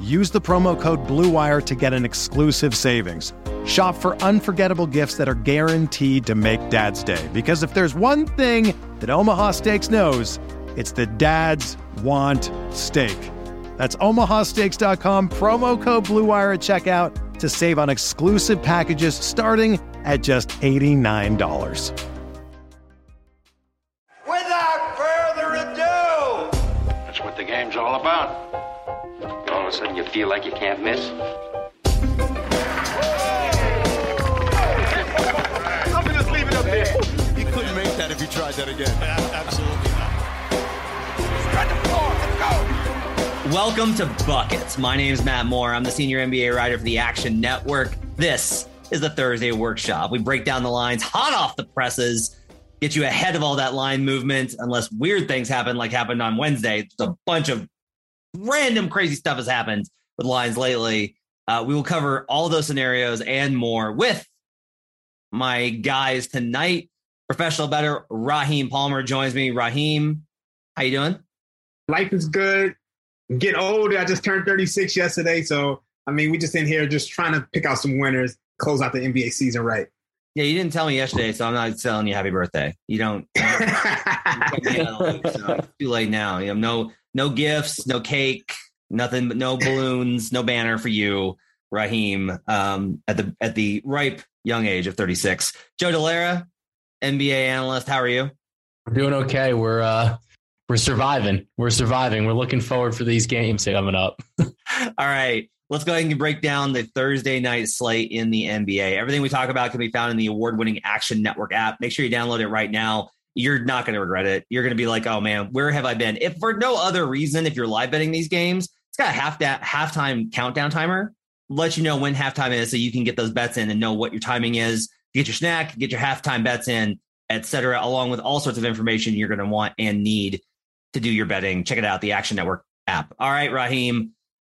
use the promo code BLUEWIRE to get an exclusive savings. Shop for unforgettable gifts that are guaranteed to make Dad's Day. Because if there's one thing that Omaha Steaks knows, it's that dads want steak. That's omahasteaks.com, promo code BLUEWIRE at checkout to save on exclusive packages starting at just $89. Without further ado! That's what the game's all about. All of a sudden you feel like you can't miss. If you tried that again. Absolutely not. Welcome to Buckets. My name is Matt Moore. I'm the senior NBA writer for the Action Network. This is the Thursday Workshop. We break down the lines hot off the presses, get you ahead of all that line movement, unless weird things happen like happened on Wednesday. It's a bunch of random crazy stuff has happened with lines lately. We will cover all those scenarios and more with my guys tonight. Professional bettor Raheem Palmer joins me. Raheem, how you doing? Life is good. Getting older. I just turned 36 yesterday. So, we just in here just trying to pick out some winners, close out the NBA season right. Yeah, you didn't tell me yesterday, so I'm not telling you happy birthday. So it's too late now. You have no gifts, no cake, nothing, but no balloons, no banner for you, Raheem, at the ripe young age of 36. Joe Delera, NBA analyst, how are you? I'm doing okay. We're surviving. We're looking forward for these games coming up. All right, let's go ahead and break down the Thursday night slate in the NBA. Everything we talk about can be found in the award-winning Action Network app. Make sure you download it right now. You're not going to regret it. You're going to be like, oh man, where have I been? If for no other reason, if you're live betting these games, it's got a halftime countdown timer. Let you know when halftime is, so you can get those bets in and know what your timing is. Get your snack, get your halftime bets in, et cetera, along with all sorts of information you're going to want and need to do your betting. Check it out, the Action Network app. All right, Raheem,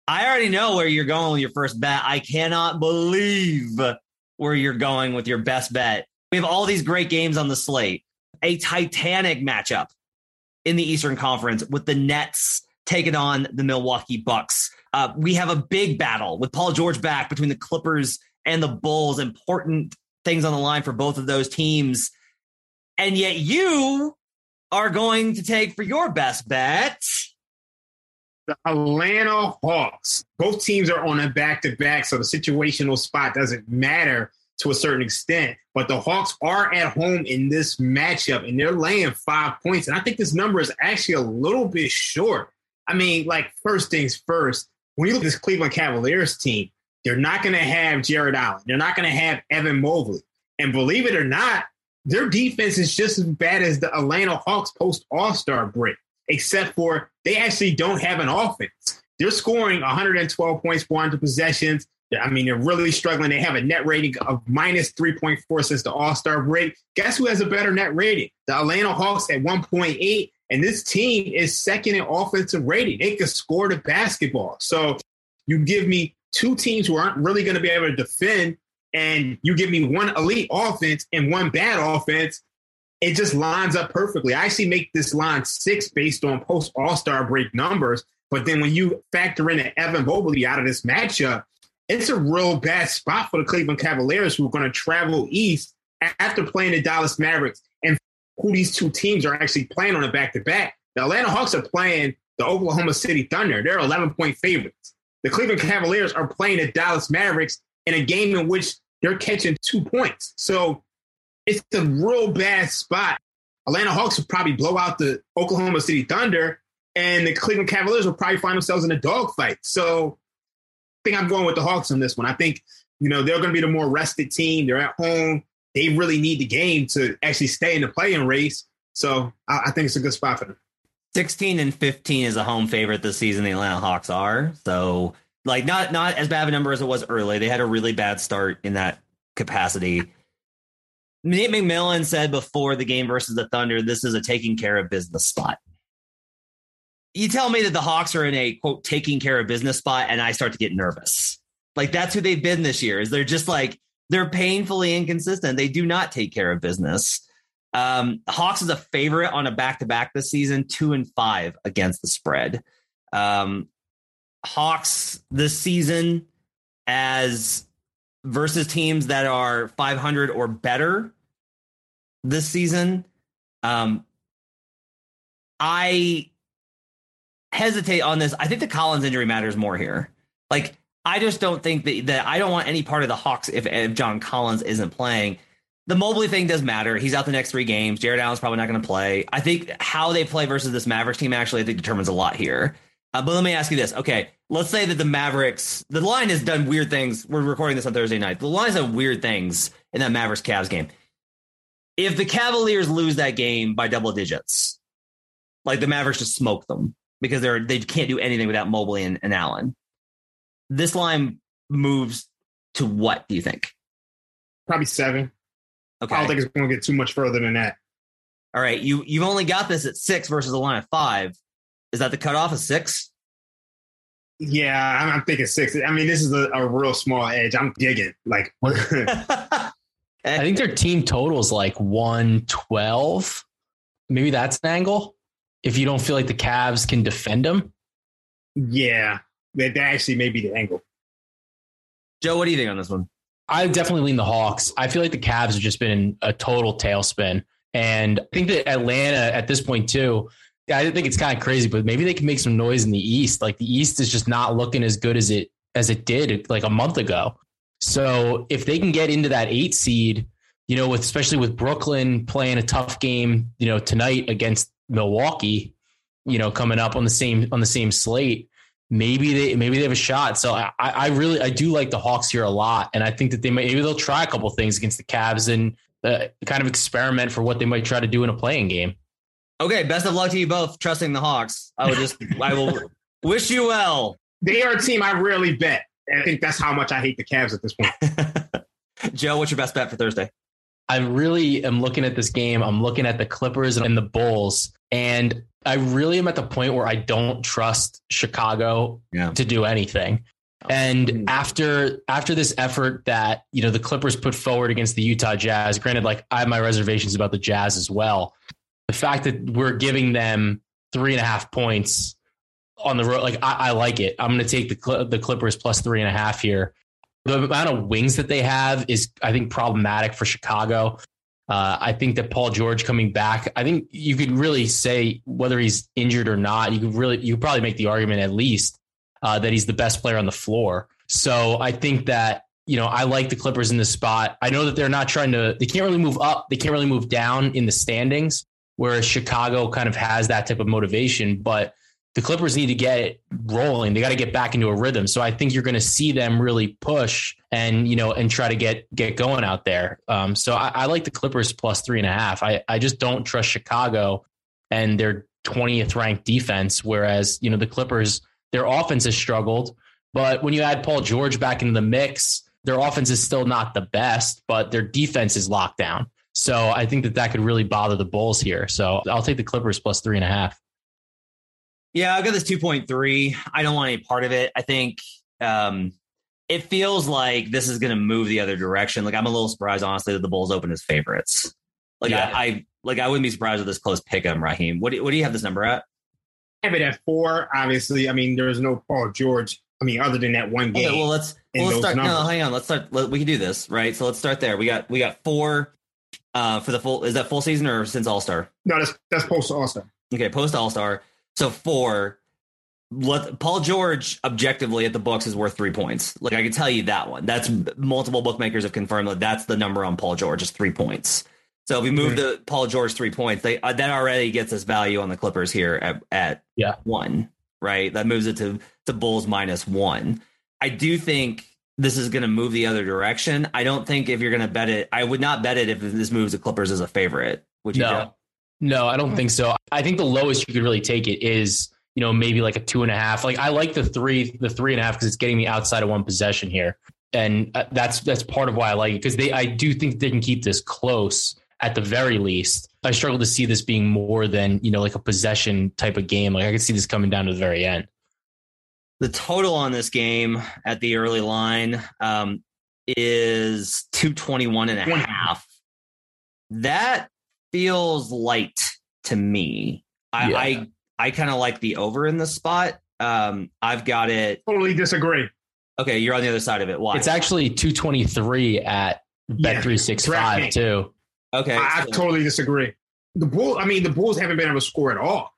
I already know where you're going with your first bet. I cannot believe where you're going with your best bet. We have all these great games on the slate. A titanic matchup in the Eastern Conference with the Nets taking on the Milwaukee Bucks. We have a big battle with Paul George back between the Clippers and the Bulls. Important things on the line for both of those teams. And yet you are going to take for your best bet the Atlanta Hawks. Both teams are on a back-to-back, so the situational spot doesn't matter to a certain extent. But the Hawks are at home in this matchup, and they're laying 5 points. And I think this number is actually a little bit short. First things first, when you look at this Cleveland Cavaliers team, they're not going to have Jared Allen. They're not going to have Evan Mobley. And believe it or not, their defense is just as bad as the Atlanta Hawks post All-Star break, except for they actually don't have an offense. They're scoring 112 points per 100 possessions. They're really struggling. They have a net rating of minus 3.4 since the All-Star break. Guess who has a better net rating? The Atlanta Hawks at 1.8, and this team is second in offensive rating. They can score the basketball. So you give me two teams who aren't really going to be able to defend, and you give me one elite offense and one bad offense, it just lines up perfectly. I actually make this line 6 based on post All-Star break numbers, but then when you factor in an Evan Mobley out of this matchup, it's a real bad spot for the Cleveland Cavaliers, who are going to travel east after playing the Dallas Mavericks, and who these two teams are actually playing on a back-to-back. The Atlanta Hawks are playing the Oklahoma City Thunder. They're 11-point favorites. The Cleveland Cavaliers are playing the Dallas Mavericks in a game in which they're catching 2 points. So it's a real bad spot. Atlanta Hawks would probably blow out the Oklahoma City Thunder, and the Cleveland Cavaliers will probably find themselves in a dogfight. So I think I'm going with the Hawks on this one. I think, you know, they're going to be the more rested team. They're at home. They really need the game to actually stay in the play-in race. So I think it's a good spot for them. 16-15 is a home favorite this season. The Atlanta Hawks are. So, like, not as bad of a number as it was early. They had a really bad start in that capacity. Nate McMillan said before the game versus the Thunder, this is a taking care of business spot. You tell me that the Hawks are in a, quote, taking care of business spot, and I start to get nervous. Like, that's who they've been this year, is they're just like, they're painfully inconsistent. They do not take care of business. Hawks is a favorite on a back-to-back this season, 2-5 against the spread. Hawks this season as versus teams that are 500 or better this season. I hesitate on this. I think the Collins injury matters more here. Like, I just don't think that I don't want any part of the Hawks if John Collins isn't playing. The Mobley thing does matter. He's out the next 3 games. Jared Allen's probably not going to play. I think how they play versus this Mavericks team actually, I think, determines a lot here. But let me ask you this. Okay, let's say that the Mavericks, the line has done weird things. We're recording this on Thursday night. The line's done weird things in that Mavericks-Cavs game. If the Cavaliers lose that game by double digits, like, the Mavericks just smoke them because they can't do anything without Mobley and Allen. This line moves to what, do you think? Probably 7. Okay. I don't think it's going to get too much further than that. All right. You've only got this at 6 versus a line of 5. Is that the cutoff of 6? Yeah, I'm thinking 6. I mean, this is a real small edge. I'm digging. Like, I think their team total is like 112. Maybe that's an angle. If you don't feel like the Cavs can defend them. Yeah, that actually may be the angle. Joe, what do you think on this one? I definitely lean the Hawks. I feel like the Cavs have just been a total tailspin. And I think that Atlanta at this point, too, I think it's kind of crazy, but maybe they can make some noise in the East. Like, the East is just not looking as good as it did like a month ago. So if they can get into that 8 seed, you know, especially with Brooklyn playing a tough game, you know, tonight against Milwaukee, you know, coming up on the same slate, maybe they have a shot. So I do like the Hawks here a lot. And I think that maybe they'll try a couple things against the Cavs and kind of experiment for what they might try to do in a play-in game. Okay, best of luck to you both trusting the Hawks. I will wish you well. They are a team I rarely bet. And I think that's how much I hate the Cavs at this point. Joe, what's your best bet for Thursday? I really am looking at this game. I'm looking at the Clippers and the Bulls. And I really am at the point where I don't trust Chicago to do anything. And after this effort that, you know, the Clippers put forward against the Utah Jazz, granted, like, I have my reservations about the Jazz as well. The fact that we're giving them 3.5 points on the road, like, I like it. I'm going to take the Clippers plus 3.5 here. The amount of wings that they have is, I think, problematic for Chicago. I think that Paul George coming back, I think you could really say whether he's injured or not, you could probably make the argument at least that he's the best player on the floor. So I think that, you know, I like the Clippers in this spot. I know that they're not they can't really move up. They can't really move down in the standings. Whereas Chicago kind of has that type of motivation, but the Clippers need to get it rolling. They got to get back into a rhythm. So I think you're going to see them really push and, you know, and try to get going out there. So I like the Clippers plus 3.5. I just don't trust Chicago and their 20th ranked defense. Whereas, you know, the Clippers, their offense has struggled, but when you add Paul George back into the mix, their offense is still not the best, but their defense is locked down. So I think that could really bother the Bulls here. So I'll take the Clippers plus 3.5. Yeah, I've got this 2.3. I don't want any part of it. I think it feels like this is going to move the other direction. Like, I'm a little surprised, honestly, that the Bulls open as favorites. Like, yeah. I wouldn't be surprised with this close pick'em, Raheem. What do you have this number at? I have it at 4, obviously. I mean, there is no Paul George. I mean, other than that one game. Okay, well, let's start. Numbers. No, hang on. Let's start. We can do this, right? So let's start there. We got 4. For the full, is that full season or since All-Star? No, that's post All-Star. Okay, post All-Star. So 4. Paul George objectively at the books is worth 3 points. Like, I can tell you that one. That's multiple bookmakers have confirmed that that's the number on Paul George is 3 points. So if we move to Paul George 3 points, they that already gets us value on the Clippers here at one, right? That moves it to Bulls -1. I do think this is going to move the other direction. I don't think if you're going to bet it, I would not bet it if this moves the Clippers as a favorite. Would you? No, I don't think so. I think the lowest you could really take it is, you know, maybe like a 2.5. Like I like the three and a half because it's getting me outside of one possession here. And that's part of why I like it, because I do think they can keep this close at the very least. I struggle to see this being more than, you know, like a possession type of game. Like I could see this coming down to the very end. The total on this game at the early line is 221.5. That feels light to me. I kind of like the over in this spot. I've got it. Totally disagree. Okay, you're on the other side of it. Why? It's actually 223 at Bet365 too. Okay, I totally disagree. The Bulls haven't been able to score at all.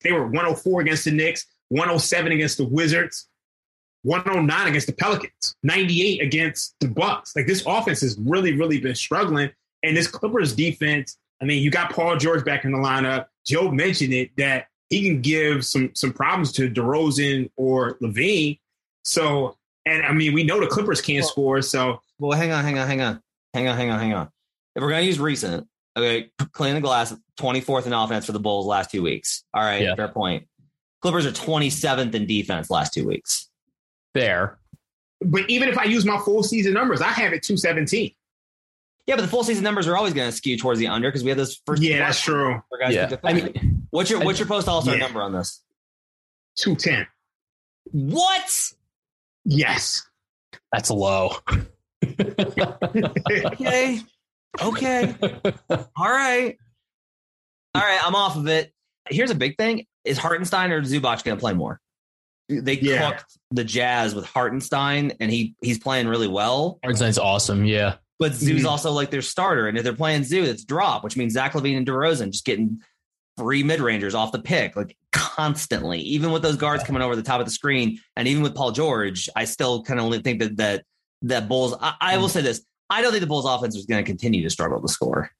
They were 104 against the Knicks, 107 against the Wizards, 109 against the Pelicans, 98 against the Bucks. Like this offense has really, really been struggling, and this Clippers defense. I mean, you got Paul George back in the lineup. Joe mentioned it that he can give some problems to DeRozan or LaVine. So, and I mean, we know the Clippers can't score. So, well, hang on. If we're going to use recent, okay, clean the glass, 24th in offense for the Bulls last 2 weeks. All right, fair point. Clippers are 27th in defense last 2 weeks. Fair. But even if I use my full season numbers, I have it 217. Yeah, but the full season numbers are always going to skew towards the under because we have this first. Yeah, that's true. I mean, what's your post all-star number on this? 210. What? Yes. That's low. Okay. All right. I'm off of it. Here's a big thing. Is Hartenstein or Zubac going to play more? They cooked the Jazz with Hartenstein, and he's playing really well. Hartenstein's awesome. Yeah. But Zoo's also like their starter. And if they're playing Zoo, it's drop, which means Zach LaVine and DeRozan just getting free mid-rangers off the pick, like constantly, even with those guards coming over the top of the screen. And even with Paul George, I still kind of only think that Bulls, I will say this. I don't think the Bulls offense is going to continue to struggle to score.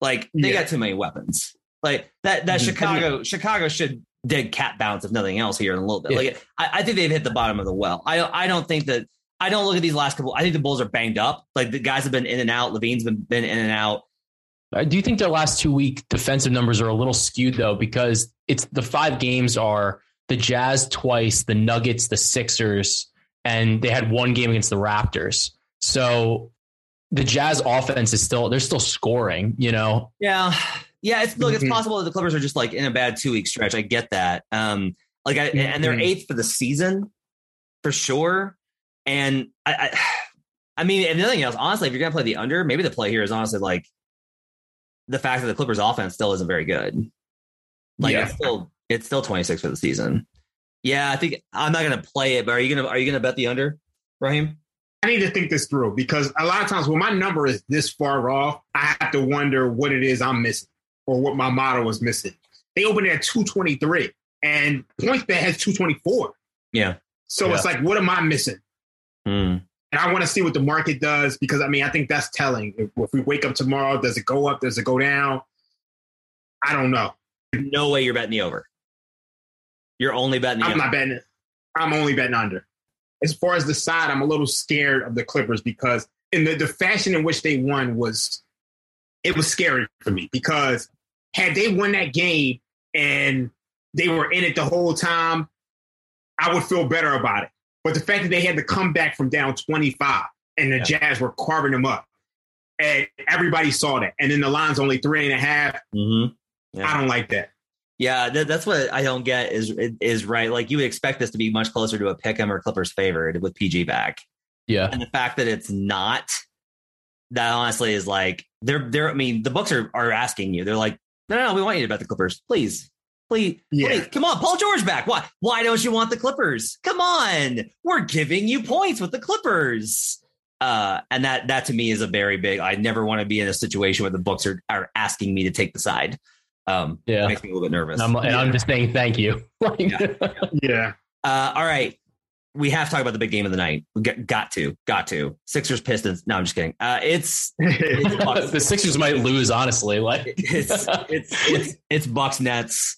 Like they got too many weapons. Like that Chicago should dig cat bounce if nothing else here in a little bit. Yeah. Like I think they've hit the bottom of the well. I don't think that I don't look at these last couple. I think the Bulls are banged up. Like the guys have been in and out. LaVine's been in and out. I do think their last 2 week defensive numbers are a little skewed though, because it's the 5 games are the Jazz twice, the Nuggets, the Sixers, and they had one game against the Raptors. So the Jazz offense is they're still scoring, you know? Yeah. It's possible that the Clippers are just like in a bad 2 week stretch. I get that. And they're 8th for the season for sure. And I mean, if nothing else, honestly, if you're going to play the under, maybe the play here is honestly like the fact that the Clippers offense still isn't very good. Like it's still 26 for the season. Yeah. I think I'm not going to play it, but are you going to bet the under, Raheem? I need to think this through because a lot of times when my number is this far off, I have to wonder what it is I'm missing or what my model was missing. They opened at 223 and PointsBet has 224. Yeah. So it's like, what am I missing? Mm. And I want to see what the market does because, I mean, I think that's telling. If we wake up tomorrow, does it go up? Does it go down? I don't know. No way you're betting the over. You're only betting the under. I'm not betting it. I'm only betting under. As far as the side, I'm a little scared of the Clippers because in the fashion in which they won was scary for me because had they won that game and they were in it the whole time, I would feel better about it. But the fact that they had to come back from down 25 and the Jazz were carving them up and everybody saw that. And then the line's only 3.5. Mm-hmm. Yeah. I don't like that. Yeah, that's what I don't get is right. Like you would expect this to be much closer to a pick'em or Clippers favored with PG back. Yeah. And the fact that it's not, that honestly is like they're I mean, the books are asking you. They're like, no, we want you to bet the Clippers. Please. Come on, Paul George back. Why don't you want the Clippers? Come on. We're giving you points with the Clippers. And that to me is a very big, I never want to be in a situation where the books are asking me to take the side. It makes me a little bit nervous. And I'm just saying thank you. All right. we have to talk about the big game of the night. We got to Sixers Pistons. No, I'm just kidding. It's Bucks. The Sixers might lose, honestly. Like it's Bucks Nets.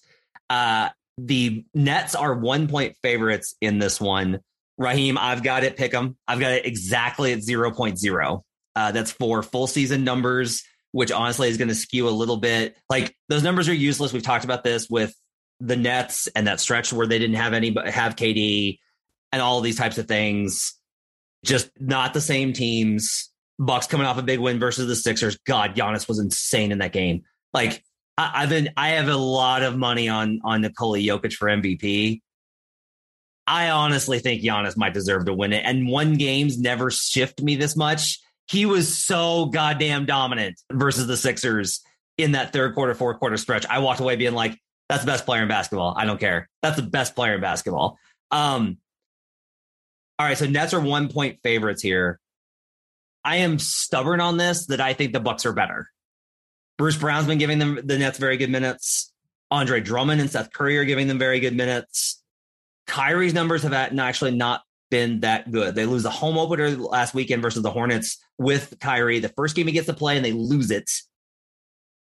The Nets are 1-point favorites in this one. Raheem, I've got it. Pick them. I've got it exactly at 0.0. That's for full season numbers, which honestly is going to skew a little bit. Like, those numbers are useless. We've talked about this with the Nets and that stretch where they didn't have any, but have KD and all these types of things. Just not the same teams. Bucks coming off a big win versus the Sixers. God, Giannis was insane in that game. Like, I have a lot of money on Nikola Jokic for MVP. I honestly think Giannis might deserve to win it. And one game's never shift me this much. He was so goddamn dominant versus the Sixers in that third quarter, fourth quarter stretch. I walked away being like, that's the best player in basketball. I don't care. That's the best player in basketball. All right, so Nets are 1-point favorites here. I am stubborn on this, that I think the Bucks are better. Bruce Brown's been giving them the Nets very good minutes. Andre Drummond and Seth Curry are giving them very good minutes. Kyrie's numbers have actually not been that good. They lose the home opener last weekend versus the Hornets with Kyrie. The first game he gets to play, and they lose it.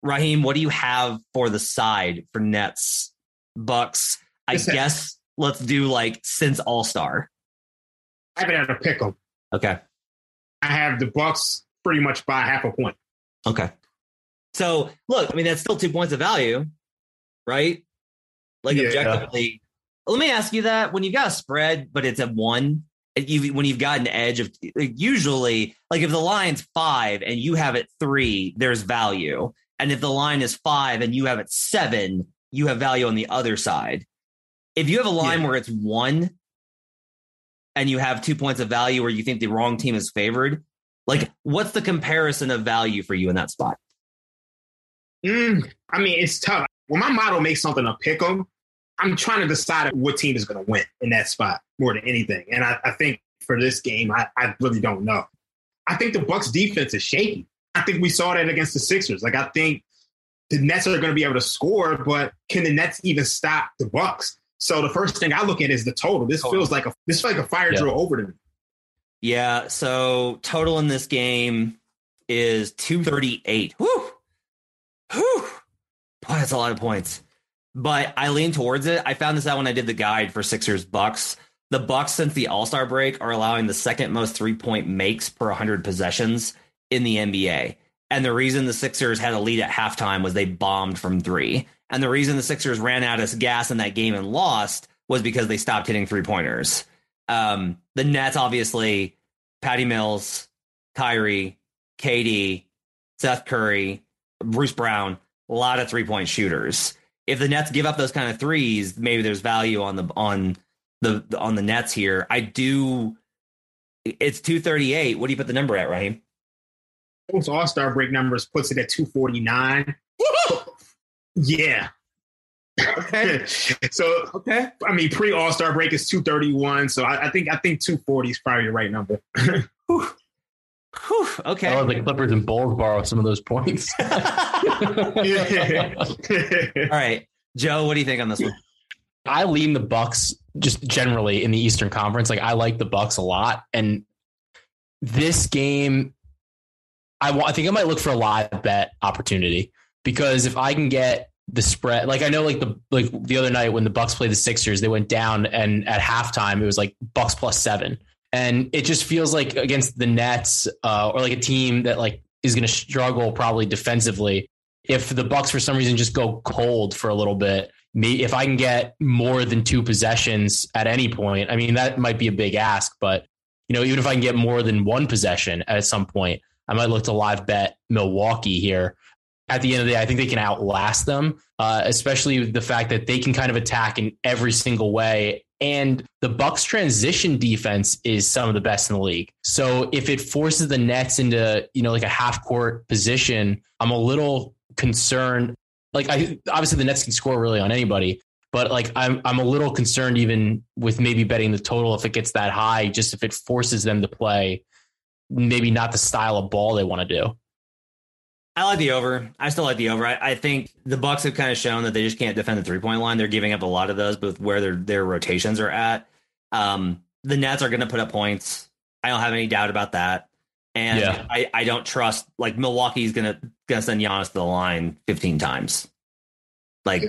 Raheem, what do you have for the side for Nets, Bucks? I guess let's do like since All-Star. I haven't had a pick 'em. Okay. I have the Bucks pretty much by 0.5 point. Okay. So look, I mean, that's still 2 points of value, right? Like, yeah. Objectively, let me ask you that. When you've got a spread, but it's at 1, when you've got an edge of, usually, like, if the line's 5 and you have it 3, there's value. And if the line is 5 and you have it 7, you have value on the other side. If you have a line where it's 1 and you have 2 points of value where you think the wrong team is favored, like, what's the comparison of value for you in that spot? I mean, it's tough. When my model makes something a pick 'em, I'm trying to decide what team is going to win in that spot more than anything. And I think for this game, I really don't know. I think the Bucks defense is shaky. I think we saw that against the Sixers. Like, I think the Nets are going to be able to score, but can the Nets even stop the Bucks? So the first thing I look at is the total. This feels like a fire drill over to me. Yeah. So total in this game is 238. Whew. Boy, that's a lot of points. But I lean towards it. I found this out when I did the guide for Sixers Bucks. The Bucks, since the All-Star break, are allowing the second most 3-point makes per 100 possessions in the NBA. And the reason the Sixers had a lead at halftime was they bombed from 3. And the reason the Sixers ran out of gas in that game and lost was because they stopped hitting 3-pointers. The Nets, obviously, Patty Mills, Kyrie, KD, Seth Curry, Bruce Brown, a lot of 3-point shooters. If the Nets give up those kind of threes, maybe there's value on the Nets here. I do. It's 238. What do you put the number at, Raheem? Those All-Star break numbers puts it at 249. Yeah. Okay. So okay. I mean, pre All-Star break is 231. So I think 240 is probably the right number. Whew, okay. Oh, the Clippers and Bulls borrow some of those points. All right, Joe, what do you think on this one? I lean the Bucks just generally in the Eastern Conference. Like, I like the Bucks a lot, and this game, I think I might look for a live bet opportunity, because if I can get the spread, like, I know, like the other night when the Bucks played the Sixers, they went down, and at halftime it was like Bucks +7. And it just feels like against the Nets or like a team that like is going to struggle probably defensively. If the Bucks for some reason just go cold for a little bit, if I can get more than 2 possessions at any point, I mean, that might be a big ask, but you know, even if I can get more than 1 possession at some point, I might look to live bet Milwaukee here. At the end of the day, I think they can outlast them, especially with the fact that they can kind of attack in every single way. And the Bucks' transition defense is some of the best in the league. So if it forces the Nets into, you know, like a half court position, I'm a little concerned. Like, obviously the Nets can score really on anybody, but like I'm a little concerned even with maybe betting the total if it gets that high, just if it forces them to play maybe not the style of ball they want to do. I like the over. I still like the over. I think the Bucks have kind of shown that they just can't defend the 3-point line. They're giving up a lot of those, both where their rotations are at. the Nets are going to put up points. I don't have any doubt about that. And yeah. I don't trust, like, Milwaukee's going to send Giannis to the line 15 times. Like,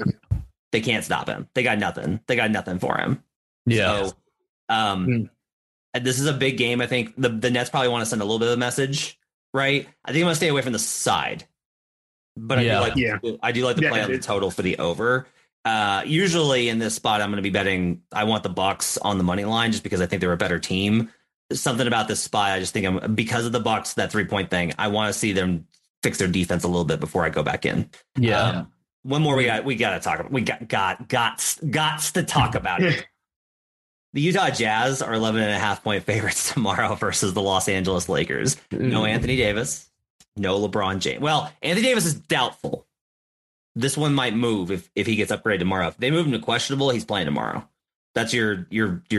they can't stop him. They got nothing for him. Yeah. So, this is a big game. I think the Nets probably want to send a little bit of a message, right? I think I'm going to stay away from the side. But I do like to play on the total for the over. Usually in this spot, I'm going to be betting. I want the Bucks on the money line just because I think they're a better team. Something about this spot, I just think because of the Bucks, that 3-point thing, I want to see them fix their defense a little bit before I go back in. Yeah. One more we got to talk about. We got to talk about it. The Utah Jazz are 11.5-point favorites tomorrow versus the Los Angeles Lakers. No Anthony Davis, no LeBron James. Well, Anthony Davis is doubtful. This one might move if he gets upgraded tomorrow. If they move him to questionable, he's playing tomorrow. That's your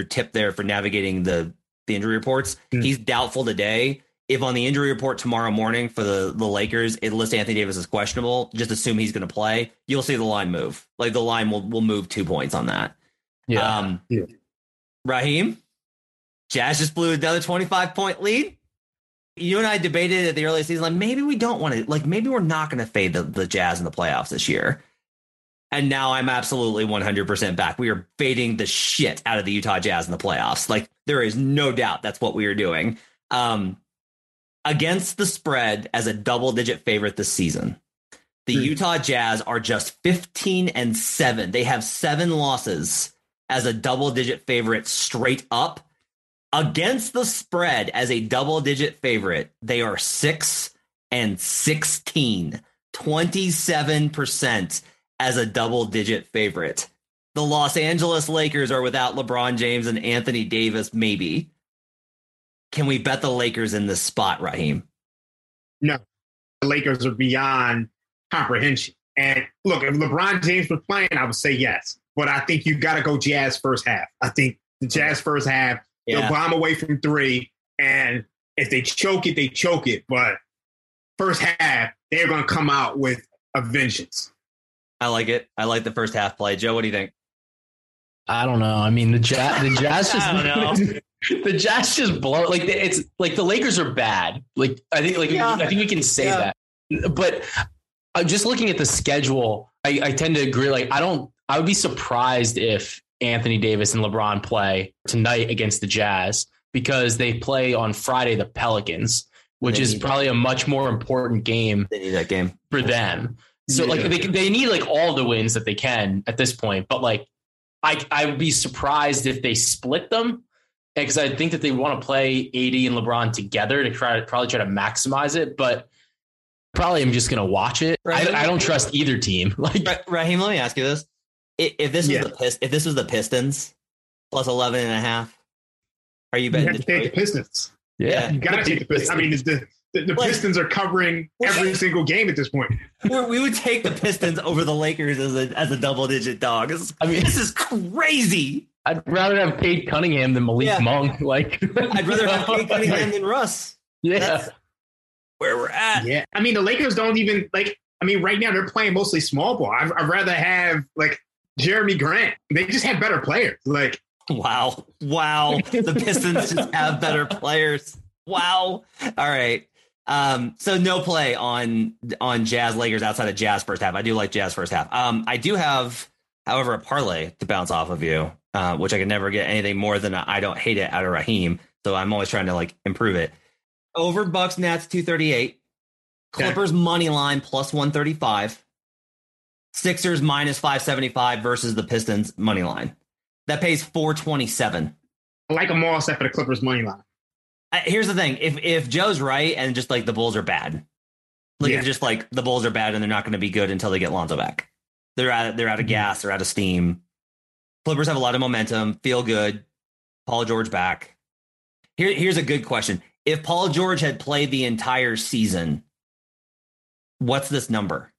tip there for navigating the injury reports. Mm. He's doubtful today. If on the injury report tomorrow morning for the Lakers, it lists Anthony Davis as questionable, just assume he's going to play. You'll see the line move. Like, the line will move 2 points on that. Yeah. Raheem, Jazz just blew another 25-point lead. You and I debated at the early season, like, maybe we don't want to, like, maybe we're not going to fade the Jazz in the playoffs this year. And now I'm absolutely 100% back. We are fading the shit out of the Utah Jazz in the playoffs. Like, there is no doubt that's what we are doing. Against the spread as a double-digit favorite this season, the Utah Jazz are just 15-7. They have 7 losses as a double-digit favorite straight up. Against the spread as a double-digit favorite, they are 6-16, 27% as a double-digit favorite. The Los Angeles Lakers are without LeBron James and Anthony Davis, maybe. Can we bet the Lakers in this spot, Raheem? No. The Lakers are beyond comprehension. And look, if LeBron James was playing, I would say yes. But I think you got to go Jazz first half. I think the Jazz first half, they'll bomb away from 3, and if they choke it, they choke it. But first half, they're going to come out with a vengeance. I like it. I like the first half play. Joe, what do you think? I don't know. I mean, the Jazz just I don't know. The Jazz just blow. Like, it's like the Lakers are bad. Like, I think we can say that. But I'm just looking at the schedule. I tend to agree. Like, I would be surprised if Anthony Davis and LeBron play tonight against the Jazz, because they play on Friday the Pelicans, which is probably a much more important game. They need that game for them. So like they need like all the wins that they can at this point. But like I would be surprised if they split them, because I think that they want to play AD and LeBron together to try to maximize it. But probably I'm just gonna watch it. Raheem, I don't trust either team. Like, Raheem, let me ask you this. If this was the Pistons plus 11.5, are you betting? You have to take the Pistons. Yeah. You got to take the Pistons. I mean, the Pistons are covering every single game at this point. We would take the Pistons over the Lakers as a double-digit dog. This is crazy. I'd rather have Kate Cunningham than Malik Monk. Like, I'd rather have Kate Cunningham than Russ. Yeah. That's where we're at. Yeah. I mean, the Lakers don't even, like, I mean, right now they're playing mostly small ball. I'd rather have, like, Jeremy Grant. They just have better players. Like, wow, the Pistons just have better players. Wow. All right. So no play on Jazz Lakers outside of Jazz first half. I do like Jazz first half. I do have, however, a parlay to bounce off of you, which I can never get anything more than I don't hate it out of Raheem. So I'm always trying to like improve it. Over Bucks Nats 238, Clippers money line plus 135. Sixers minus 575 versus the Pistons money line. That pays 427. I like them all except for the Clippers money line. Here's the thing: if Joe's right and just like the Bulls are bad, like it's just like the Bulls are bad and they're not going to be good until they get Lonzo back. They're out of gas. They're out of steam. Clippers have a lot of momentum. Feel good. Paul George back. Here's a good question: if Paul George had played the entire season, what's this number?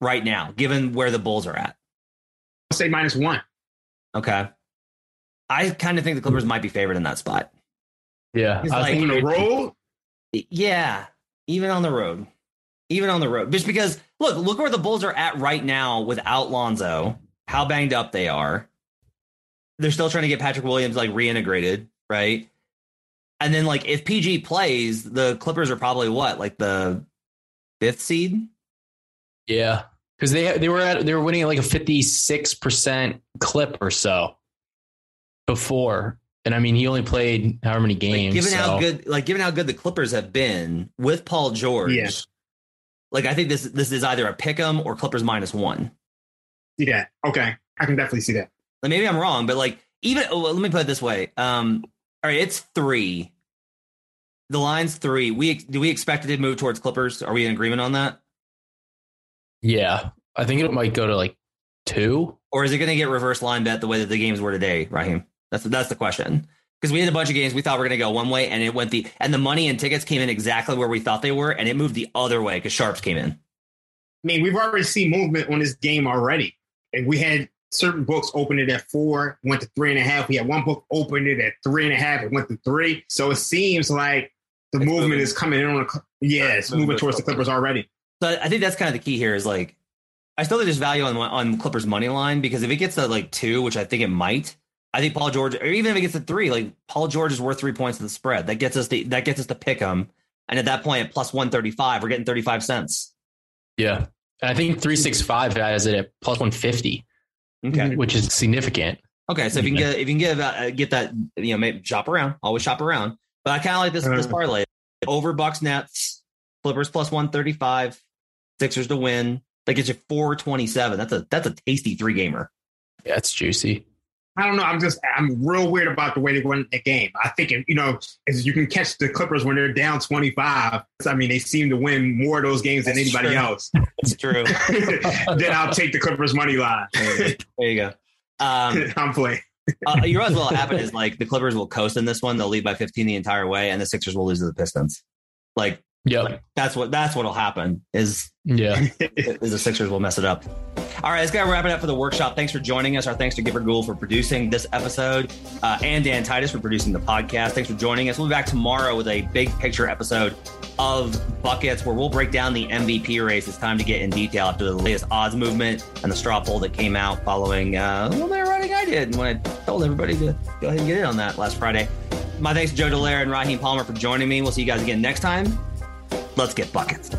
Right now, given where the Bulls are at, I'll say -1. Okay, I kind of think the Clippers might be favored in that spot. Yeah, on the road. Yeah, even on the road, just because look where the Bulls are at right now without Lonzo, how banged up they are. they're still trying to get Patrick Williams like reintegrated, right? And then like if PG plays, the Clippers are probably what, like the 5th seed? Yeah, because they were winning at like a 56% clip or so before. And I mean, he only played however many games. Like, given how good the Clippers have been with Paul George, yeah. Like I think this is either a pick'em or Clippers -1. Yeah. Okay. I can definitely see that. Like, maybe I'm wrong, but like let me put it this way. All right, it's 3. The line's 3. Do we expect it to move towards Clippers? Are we in agreement on that? Yeah, I think it might go to like 2. Or is it going to get reverse line bet the way that the games were today, Raheem? That's the question. Because we had a bunch of games we thought were going to go one way, and it went and the money and tickets came in exactly where we thought they were, and it moved the other way because Sharps came in. I mean, we've already seen movement on this game already, and we had certain books opened it at 4, went to 3.5. We had one book opened it at 3.5, it went to 3. So it seems like the movement is coming in on. It's moving towards the Clippers already. So I think that's kind of the key here is like, I still think there's value on Clippers money line, because if it gets to like 2, which I think it might. I think Paul George, or even if it gets to 3, like Paul George is worth 3 points of the spread. That gets us to pick him. And at that point, at plus 135, we're getting 35 cents. Yeah. And I think 365 has it at plus 150. Okay. Which is significant. Okay. So if you can get that, you know, maybe shop around, always shop around. But I kind of like this parlay. Over Bucks Nets, Clippers plus 135, Sixers to win. That gets you 427. That's a tasty 3-gamer. Yeah, it's juicy. I don't know. I'm real weird about the way they won the game. I think, you know, as you can catch the Clippers when they're down 25. I mean, they seem to win more of those games than anybody else. That's true. Then I'll take the Clippers money line. There you go. I'm playing. You realize what'll happen is like the Clippers will coast in this one. They'll lead by 15 the entire way, and the Sixers will lose to the Pistons. Like, yeah, like, that's what'll happen. Is the Sixers will mess it up. All right, that's going to wrap it up for the workshop. Thanks for joining us. Our thanks to Gifford Gould for producing this episode and Dan Titus for producing the podcast. Thanks for joining us. We'll be back tomorrow with a big picture episode of Buckets where we'll break down the MVP race. It's time to get in detail after the latest odds movement and the straw poll that came out following a little bit of writing I did when I told everybody to go ahead and get in on that last Friday. My thanks to Joe Dallaire and Raheem Palmer for joining me. We'll see you guys again next time. Let's get Buckets.